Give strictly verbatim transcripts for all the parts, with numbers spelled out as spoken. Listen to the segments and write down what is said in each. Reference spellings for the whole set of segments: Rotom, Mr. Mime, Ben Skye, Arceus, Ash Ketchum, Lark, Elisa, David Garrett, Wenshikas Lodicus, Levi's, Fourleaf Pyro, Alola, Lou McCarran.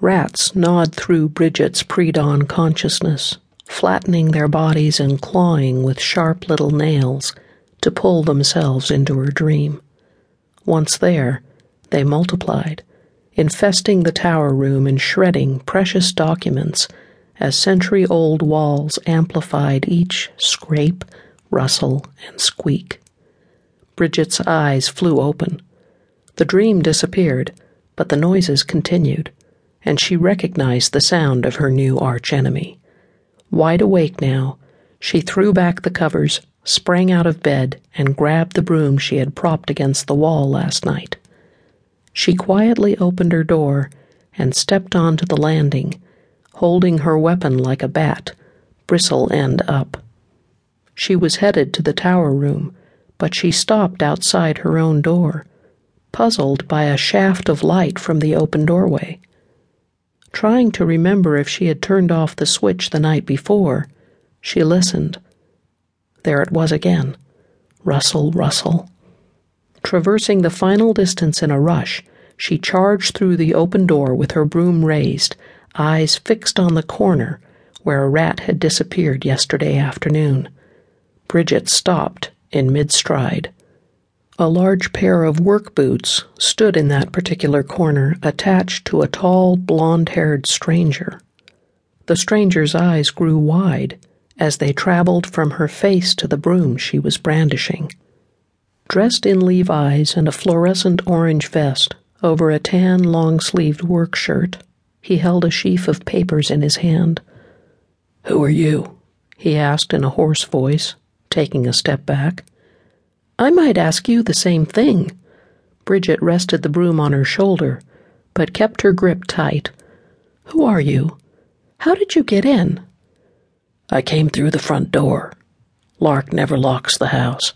Rats gnawed through Bridget's pre-dawn consciousness, flattening their bodies and clawing with sharp little nails to pull themselves into her dream. Once there, they multiplied, infesting the tower room and shredding precious documents as century-old walls amplified each scrape, rustle, and squeak. Bridget's eyes flew open. The dream disappeared, but the noises continued, and she recognized the sound of her new archenemy. Wide awake now, she threw back the covers, sprang out of bed, and grabbed the broom she had propped against the wall last night. She quietly opened her door and stepped onto the landing, holding her weapon like a bat, bristle end up. She was headed to the tower room, but she stopped outside her own door, puzzled by a shaft of light from the open doorway. Trying to remember if she had turned off the switch the night before, she listened. There it was again. Rustle, rustle. Traversing the final distance in a rush, she charged through the open door with her broom raised, eyes fixed on the corner where a rat had disappeared yesterday afternoon. Bridget stopped in mid-stride. A large pair of work boots stood in that particular corner, attached to a tall, blonde-haired stranger. The stranger's eyes grew wide as they traveled from her face to the broom she was brandishing. Dressed in Levi's and a fluorescent orange vest over a tan, long-sleeved work shirt, he held a sheaf of papers in his hand. "Who are you?" he asked in a hoarse voice, taking a step back. "I might ask you the same thing." Bridget rested the broom on her shoulder, but kept her grip tight. "Who are you? How did you get in?" "I came through the front door. Lark never locks the house.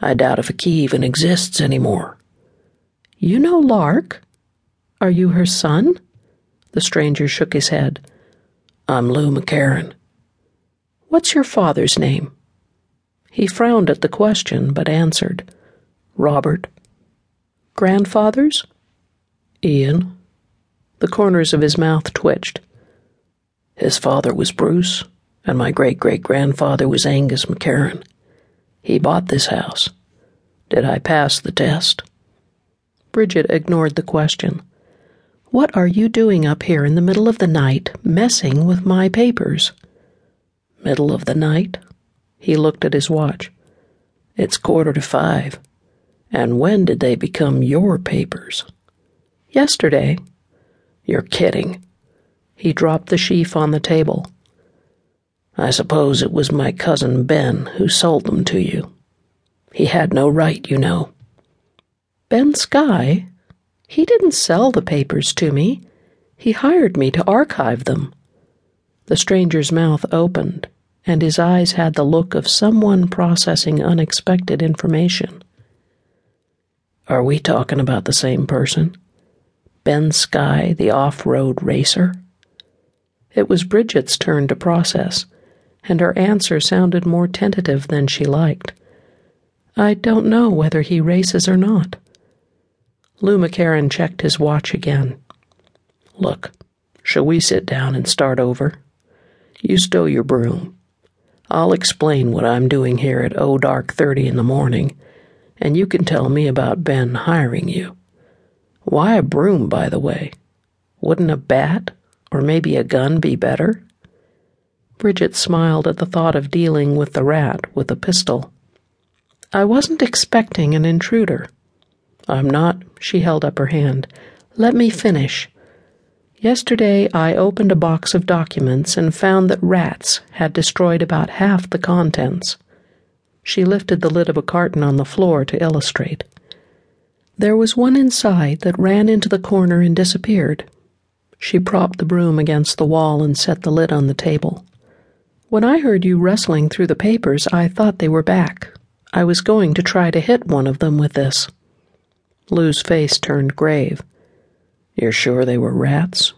I doubt if a key even exists anymore." "You know Lark? Are you her son?" The stranger shook his head. "I'm Lou McCarran." "What's your father's name?" He frowned at the question, but answered, "Robert." "Grandfather's?" "Ian." The corners of his mouth twitched. "His father was Bruce, and my great-great-grandfather was Angus McCarran. He bought this house. Did I pass the test?" Bridget ignored the question. "What are you doing up here in the middle of the night, messing with my papers?" "Middle of the night?" He looked at his watch. "It's quarter to five. And when did they become your papers?" "Yesterday." "You're kidding." He dropped the sheaf on the table. "I suppose it was my cousin Ben who sold them to you. He had no right, you know." "Ben Skye? He didn't sell the papers to me. He hired me to archive them." The stranger's mouth opened, and his eyes had the look of someone processing unexpected information. "Are we talking about the same person? Ben Skye, the off-road racer?" It was Bridget's turn to process, and her answer sounded more tentative than she liked. "I don't know whether he races or not." Lou McCarran checked his watch again. "Look, shall we sit down and start over? You stow your broom. I'll explain what I'm doing here at oh dark thirty in the morning, and you can tell me about Ben hiring you. Why a broom, by the way? Wouldn't a bat, or maybe a gun, be better?" Bridget smiled at the thought of dealing with the rat with a pistol. "I wasn't expecting an intruder." "I'm not." She held up her hand. "Let me finish. Yesterday I opened a box of documents and found that rats had destroyed about half the contents." She lifted the lid of a carton on the floor to illustrate. "There was one inside that ran into the corner and disappeared." She propped the broom against the wall and set the lid on the table. "When I heard you rustling through the papers, I thought they were back. I was going to try to hit one of them with this." Lou's face turned grave. "You're sure they were rats?"